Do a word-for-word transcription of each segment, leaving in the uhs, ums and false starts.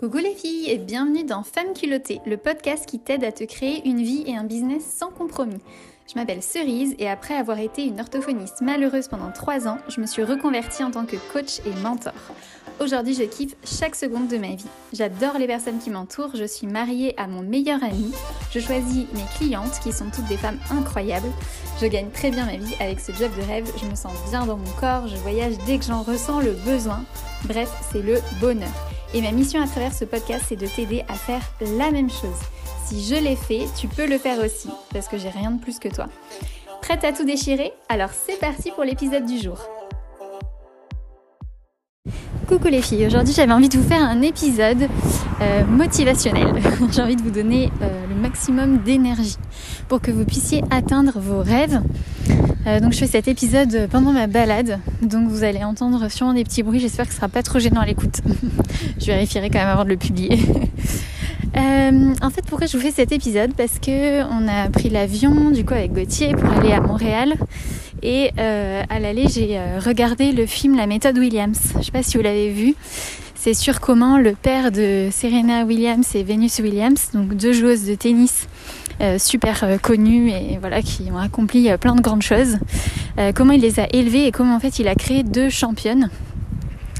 Coucou les filles et bienvenue dans Femmes Culottées, le podcast qui t'aide à te créer une vie et un business sans compromis. Je m'appelle Cerise et après avoir été une orthophoniste malheureuse pendant trois ans, je me suis reconvertie en tant que coach et mentor. Aujourd'hui, je kiffe chaque seconde de ma vie. J'adore les personnes qui m'entourent, je suis mariée à mon meilleur ami, je choisis mes clientes qui sont toutes des femmes incroyables, je gagne très bien ma vie avec ce job de rêve, je me sens bien dans mon corps, je voyage dès que j'en ressens le besoin. Bref, c'est le bonheur. Et ma mission à travers ce podcast, c'est de t'aider à faire la même chose. Si je l'ai fait, tu peux le faire aussi, parce que j'ai rien de plus que toi. Prête à tout déchirer? Alors c'est parti pour l'épisode du jour. Coucou les filles, aujourd'hui j'avais envie de vous faire un épisode euh, motivationnel. J'ai envie de vous donner euh, le maximum d'énergie pour que vous puissiez atteindre vos rêves. Euh, donc je fais cet épisode pendant ma balade, donc vous allez entendre sûrement des petits bruits, j'espère que ce ne sera pas trop gênant à l'écoute. Je vérifierai quand même avant de le publier. euh, en fait, pourquoi je vous fais cet épisode? Parce que on a pris l'avion du coup avec Gauthier pour aller à Montréal et euh, à l'aller j'ai euh, regardé le film La méthode Williams. Je ne sais pas si vous l'avez vu. C'est sur comment le père de Serena Williams et Venus Williams, donc deux joueuses de tennis euh, super euh, connues et voilà qui ont accompli euh, plein de grandes choses, euh, comment il les a élevées et comment en fait il a créé deux championnes.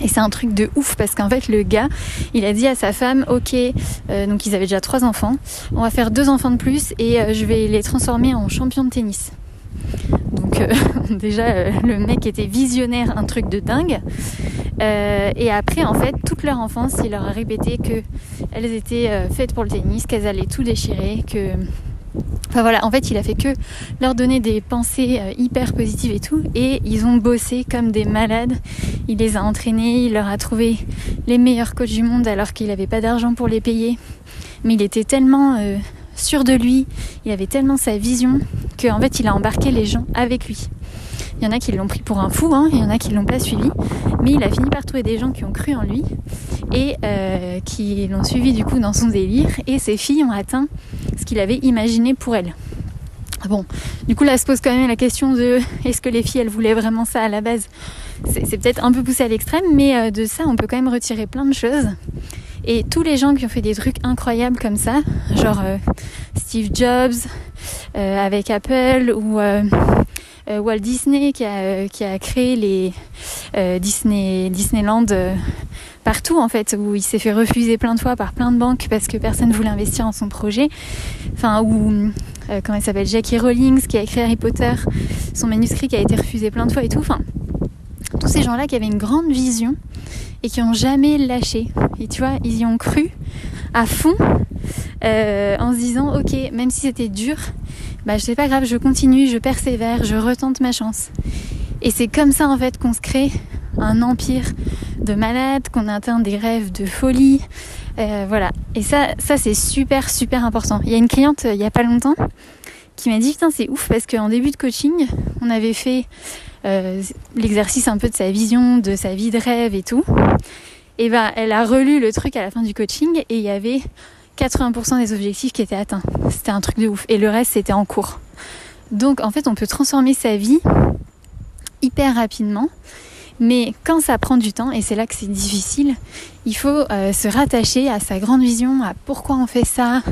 Et c'est un truc de ouf parce qu'en fait le gars il a dit à sa femme ok euh, donc ils avaient déjà trois enfants, on va faire deux enfants de plus et euh, je vais les transformer en champions de tennis. Donc euh, déjà euh, le mec était visionnaire, un truc de dingue. Euh, et après en fait toute leur enfance il leur a répété que elles étaient euh, faites pour le tennis, qu'elles allaient tout déchirer, que enfin voilà, en fait il a fait que leur donner des pensées euh, hyper positives et tout, et ils ont bossé comme des malades, il les a entraînés, il leur a trouvé les meilleurs coachs du monde alors qu'il n'avait pas d'argent pour les payer, mais il était tellement euh, sûr de lui, il avait tellement sa vision qu'en fait il a embarqué les gens avec lui. Il y en a qui l'ont pris pour un fou, hein, il y en a qui ne l'ont pas suivi, mais il a fini par trouver des gens qui ont cru en lui et euh, qui l'ont suivi du coup dans son délire, et ces filles ont atteint ce qu'il avait imaginé pour elles. Bon, du coup là se pose quand même la question de est-ce que les filles elles voulaient vraiment ça à la base? C'est, c'est peut-être un peu poussé à l'extrême, mais euh, de ça on peut quand même retirer plein de choses. Et tous les gens qui ont fait des trucs incroyables comme ça, genre euh, Steve Jobs euh, avec Apple ou euh, euh, Walt Disney qui a, euh, qui a créé les euh, Disney, Disneyland euh, partout en fait, où il s'est fait refuser plein de fois par plein de banques parce que personne voulait investir en son projet. Enfin, ou euh, comment il s'appelle, Jackie Rowling qui a écrit Harry Potter, son manuscrit qui a été refusé plein de fois et tout. Enfin, tous ces gens-là qui avaient une grande vision et qui n'ont jamais lâché. Et tu vois, ils y ont cru à fond euh, en se disant « Ok, même si c'était dur, bah c'est pas grave, je continue, je persévère, je retente ma chance. » Et c'est comme ça en fait qu'on se crée un empire de malades, qu'on atteint des rêves de folie. Euh, voilà. Et ça, ça c'est super, super important. Il y a une cliente, il n'y a pas longtemps, qui m'a dit « Putain, c'est ouf parce qu'en début de coaching, on avait fait... » Euh, l'exercice un peu de sa vision, de sa vie de rêve et tout, et ben elle a relu le truc à la fin du coaching et il y avait quatre-vingts pour cent des objectifs qui étaient atteints. C'était un truc de ouf et le reste c'était en cours. Donc en fait on peut transformer sa vie hyper rapidement, mais quand ça prend du temps, et c'est là que c'est difficile, il faut euh, se rattacher à sa grande vision, à pourquoi on fait ça,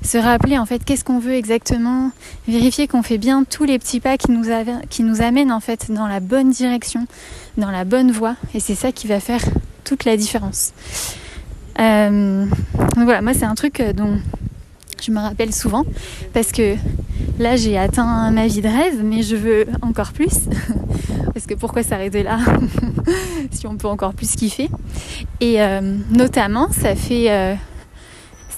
se rappeler en fait qu'est-ce qu'on veut exactement, vérifier qu'on fait bien tous les petits pas qui nous, av- qui nous amènent en fait dans la bonne direction, dans la bonne voie, et c'est ça qui va faire toute la différence. Euh, donc voilà, moi c'est un truc dont je me rappelle souvent, parce que là j'ai atteint ma vie de rêve, mais je veux encore plus. Parce que pourquoi s'arrêter là si on peut encore plus kiffer? Et euh, notamment, ça fait, euh,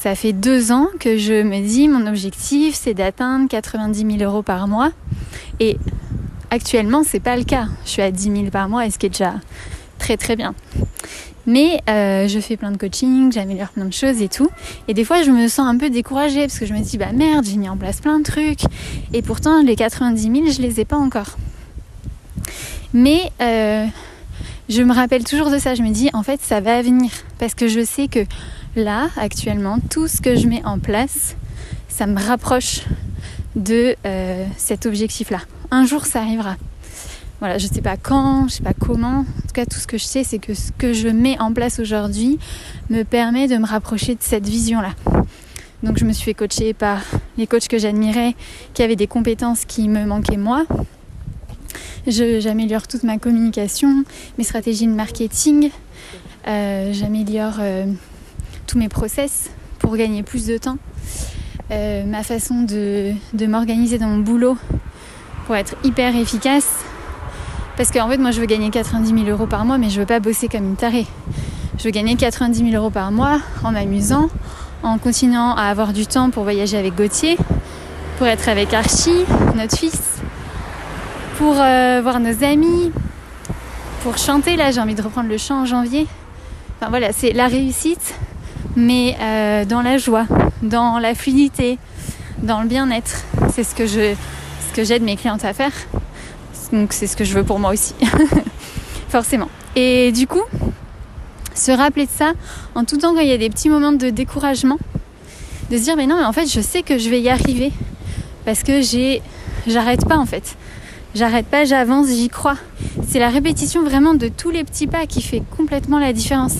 ça fait deux ans que je me dis mon objectif c'est d'atteindre quatre-vingt-dix mille euros par mois. Et actuellement, c'est pas le cas. Je suis à dix mille par mois et ce qui est déjà très très bien. Mais euh, je fais plein de coaching, j'améliore plein de choses et tout. Et des fois, je me sens un peu découragée parce que je me dis bah merde, j'ai mis en place plein de trucs. Et pourtant, les quatre-vingt-dix mille, je les ai pas encore. Mais euh, je me rappelle toujours de ça, je me dis en fait ça va venir parce que je sais que là actuellement tout ce que je mets en place ça me rapproche de euh, cet objectif là. Un jour ça arrivera. Voilà, je sais pas quand, je sais pas comment. En tout cas, tout ce que je sais, c'est que ce que je mets en place aujourd'hui me permet de me rapprocher de cette vision-là. Donc, je me suis fait coacher par les coachs que j'admirais, qui avaient des compétences qui me manquaient moi. Je, j'améliore toute ma communication, mes stratégies de marketing. Euh, j'améliore euh, tous mes process pour gagner plus de temps. Euh, ma façon de, de m'organiser dans mon boulot pour être hyper efficace. Parce qu'en fait, moi, je veux gagner quatre-vingt-dix mille euros par mois, mais je veux pas bosser comme une tarée. Je veux gagner quatre-vingt-dix mille euros par mois en m'amusant, en continuant à avoir du temps pour voyager avec Gauthier, pour être avec Archie, notre fils, pour euh, voir nos amis, pour chanter. Là, j'ai envie de reprendre le chant en janvier. Enfin, voilà, c'est la réussite, mais euh, dans la joie, dans la fluidité, dans le bien-être. C'est ce que je, ce que j'aide mes clientes à faire. Donc c'est ce que je veux pour moi aussi, forcément. Et du coup, se rappeler de ça, en tout temps quand il y a des petits moments de découragement, de se dire mais non, mais en fait je sais que je vais y arriver parce que j'ai, j'arrête pas en fait, j'arrête pas, j'avance, j'y crois. C'est la répétition vraiment de tous les petits pas qui fait complètement la différence.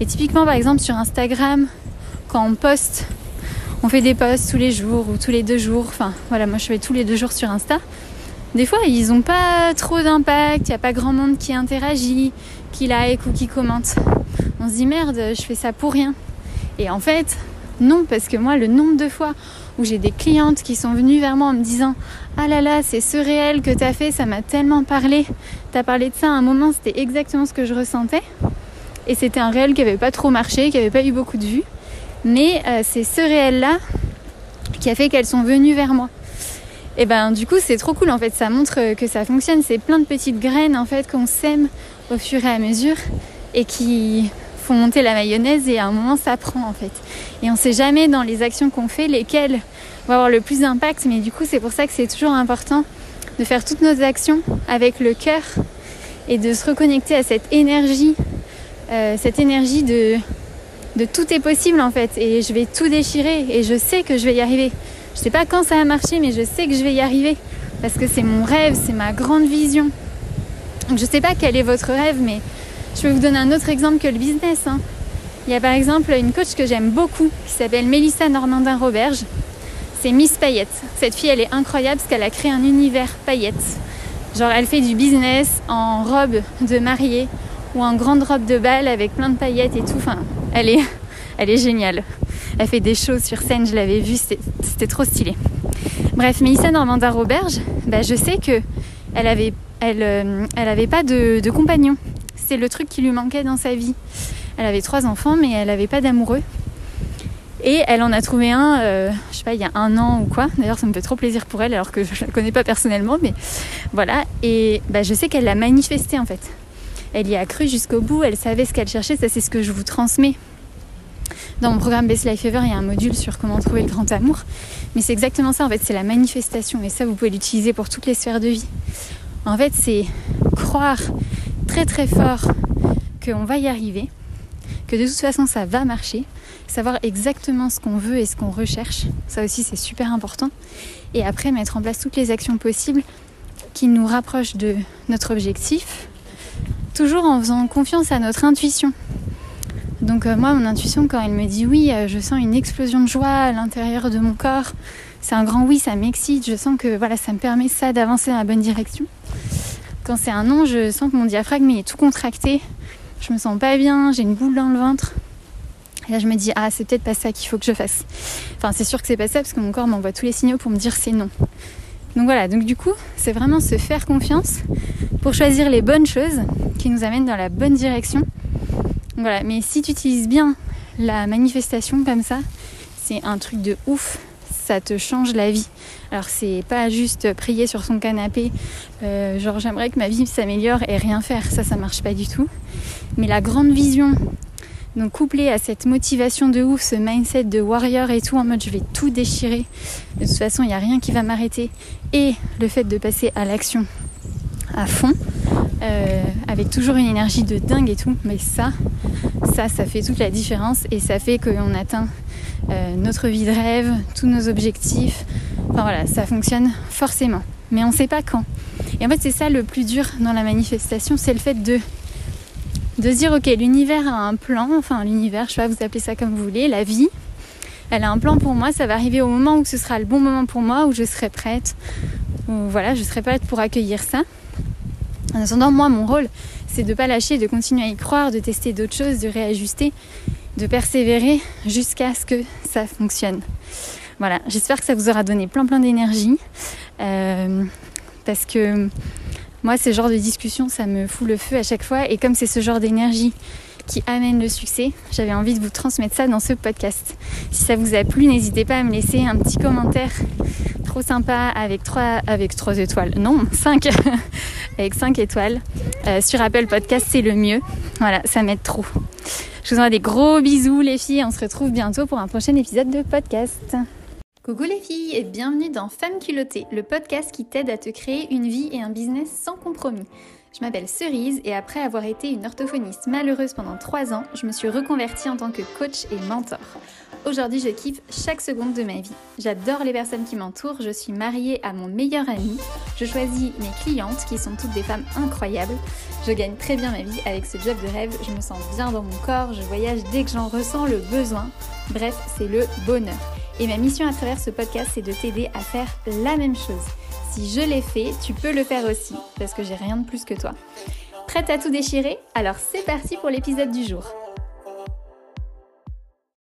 Et typiquement par exemple sur Instagram, quand on poste, on fait des posts tous les jours ou tous les deux jours. Enfin voilà, moi je fais tous les deux jours sur Insta. Des fois, ils n'ont pas trop d'impact, il n'y a pas grand monde qui interagit, qui like ou qui commente. On se dit « merde, je fais ça pour rien ». Et en fait, non, parce que moi, le nombre de fois où j'ai des clientes qui sont venues vers moi en me disant « ah là là, c'est ce réel que tu as fait, ça m'a tellement parlé, tu as parlé de ça à un moment, c'était exactement ce que je ressentais ». Et c'était un réel qui n'avait pas trop marché, qui n'avait pas eu beaucoup de vues. Mais euh, c'est ce réel-là qui a fait qu'elles sont venues vers moi. Et ben du coup c'est trop cool en fait, ça montre que ça fonctionne, c'est plein de petites graines en fait qu'on sème au fur et à mesure et qui font monter la mayonnaise et à un moment ça prend en fait. Et on sait jamais dans les actions qu'on fait lesquelles vont avoir le plus d'impact, mais du coup c'est pour ça que c'est toujours important de faire toutes nos actions avec le cœur et de se reconnecter à cette énergie, euh, cette énergie de, de tout est possible en fait et je vais tout déchirer et je sais que je vais y arriver. Je sais pas quand ça a marché, mais je sais que je vais y arriver parce que c'est mon rêve, c'est ma grande vision. Donc je sais pas quel est votre rêve, mais je peux vous donner un autre exemple que le business, hein. Il y a par exemple une coach que j'aime beaucoup qui s'appelle Mélissa Normandin-Roberge. C'est Miss Paillettes. Cette fille, elle est incroyable parce qu'elle a créé un univers paillettes. Genre, elle fait du business en robe de mariée ou en grande robe de bal avec plein de paillettes et tout. Enfin, elle est, elle est géniale. Elle fait des shows sur scène, je l'avais vue, c'était, c'était trop stylé. Bref, Mélissa Normandin-Roberge, bah je sais que elle avait, elle, euh, elle avait pas de, de compagnon. C'est le truc qui lui manquait dans sa vie. Elle avait trois enfants, mais elle avait pas d'amoureux. Et elle en a trouvé un, euh, je sais pas, il y a un an ou quoi. D'ailleurs, ça me fait trop plaisir pour elle, alors que je la connais pas personnellement, mais voilà. Et bah je sais qu'elle l'a manifesté en fait. Elle y a cru jusqu'au bout. Elle savait ce qu'elle cherchait. Ça, c'est ce que je vous transmets. Dans mon programme Best Life Ever, il y a un module sur comment trouver le grand amour. Mais c'est exactement ça, en fait, c'est la manifestation. Et ça, vous pouvez l'utiliser pour toutes les sphères de vie. En fait, c'est croire très très fort qu'on va y arriver, que de toute façon, ça va marcher. Savoir exactement ce qu'on veut et ce qu'on recherche. Ça aussi, c'est super important. Et après, mettre en place toutes les actions possibles qui nous rapprochent de notre objectif. Toujours en faisant confiance à notre intuition. Donc euh, moi, mon intuition, quand elle me dit oui, euh, je sens une explosion de joie à l'intérieur de mon corps, c'est un grand oui, ça m'excite, je sens que voilà, ça me permet ça d'avancer dans la bonne direction. Quand c'est un non, je sens que mon diaphragme est tout contracté, je me sens pas bien, j'ai une boule dans le ventre. Et là, je me dis, ah, c'est peut-être pas ça qu'il faut que je fasse. Enfin, c'est sûr que c'est pas ça, parce que mon corps m'envoie tous les signaux pour me dire c'est non. Donc voilà, donc du coup, c'est vraiment se faire confiance pour choisir les bonnes choses qui nous amènent dans la bonne direction. Voilà, mais si tu utilises bien la manifestation comme ça, c'est un truc de ouf, ça te change la vie. Alors c'est pas juste prier sur son canapé, euh, genre j'aimerais que ma vie s'améliore et rien faire, ça ça marche pas du tout. Mais la grande vision, donc couplée à cette motivation de ouf, ce mindset de warrior et tout, en mode je vais tout déchirer, de toute façon il n'y a rien qui va m'arrêter, et le fait de passer à l'action à fond, Euh, avec toujours une énergie de dingue et tout, mais ça, ça, ça fait toute la différence et ça fait qu'on atteint euh, notre vie de rêve, tous nos objectifs. Enfin voilà, ça fonctionne forcément, mais on ne sait pas quand. Et en fait, c'est ça le plus dur dans la manifestation, c'est le fait de, de se dire, ok, l'univers a un plan, enfin l'univers, je sais pas, vous appelez ça comme vous voulez, la vie, elle a un plan pour moi, ça va arriver au moment où ce sera le bon moment pour moi, où je serai prête, où voilà, je serai prête pour accueillir ça. En attendant, moi, mon rôle, c'est de ne pas lâcher, de continuer à y croire, de tester d'autres choses, de réajuster, de persévérer jusqu'à ce que ça fonctionne. Voilà, j'espère que ça vous aura donné plein plein d'énergie. Euh, parce que moi, ce genre de discussion, ça me fout le feu à chaque fois. Et comme c'est ce genre d'énergie qui amène le succès, j'avais envie de vous transmettre ça dans ce podcast. Si ça vous a plu, n'hésitez pas à me laisser un petit commentaire trop sympa avec trois, avec trois étoiles. Non, cinq avec cinq étoiles. Euh, sur Apple Podcast, c'est le mieux. Voilà, ça m'aide trop. Je vous envoie des gros bisous les filles. On se retrouve bientôt pour un prochain épisode de podcast. Coucou les filles et bienvenue dans Femmes Culottées, le podcast qui t'aide à te créer une vie et un business sans compromis. Je m'appelle Cerise et après avoir été une orthophoniste malheureuse pendant trois ans, je me suis reconvertie en tant que coach et mentor. Aujourd'hui, je kiffe chaque seconde de ma vie. J'adore les personnes qui m'entourent, je suis mariée à mon meilleur ami, je choisis mes clientes qui sont toutes des femmes incroyables, je gagne très bien ma vie avec ce job de rêve, je me sens bien dans mon corps, je voyage dès que j'en ressens le besoin. Bref, c'est le bonheur. Et ma mission à travers ce podcast, c'est de t'aider à faire la même chose. Si je l'ai fait, tu peux le faire aussi, parce que j'ai rien de plus que toi. Prête à tout déchirer ? Alors c'est parti pour l'épisode du jour.